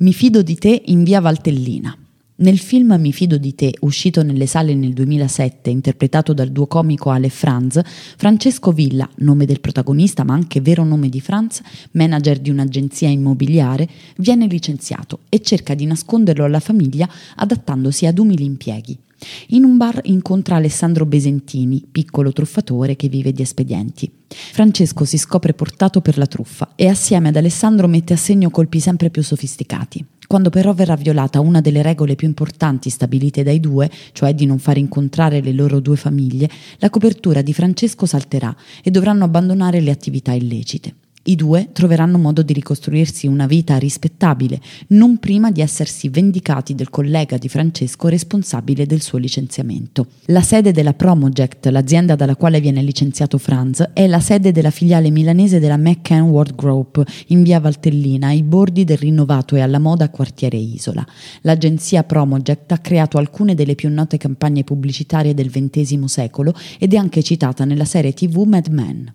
Mi fido di te in Via Valtellina. Nel film Mi fido di te, uscito nelle sale nel 2007, interpretato dal duo comico Ale Franz, Francesco Villa, nome del protagonista ma anche vero nome di Franz, manager di un'agenzia immobiliare, viene licenziato e cerca di nasconderlo alla famiglia adattandosi ad umili impieghi. In un bar incontra Alessandro Besentini, piccolo truffatore che vive di espedienti. Francesco si scopre portato per la truffa e assieme ad Alessandro mette a segno colpi sempre più sofisticati. Quando però verrà violata una delle regole più importanti stabilite dai due, cioè di non far incontrare le loro due famiglie, la copertura di Francesco salterà e dovranno abbandonare le attività illecite. I due troveranno modo di ricostruirsi una vita rispettabile, non prima di essersi vendicati del collega di Francesco responsabile del suo licenziamento. La sede della Promoject, l'azienda dalla quale viene licenziato Franz, è la sede della filiale milanese della McCann Worldgroup in Via Valtellina, ai bordi del rinnovato e alla moda quartiere Isola. L'agenzia Promoject ha creato alcune delle più note campagne pubblicitarie del XX secolo ed è anche citata nella serie TV Mad Men.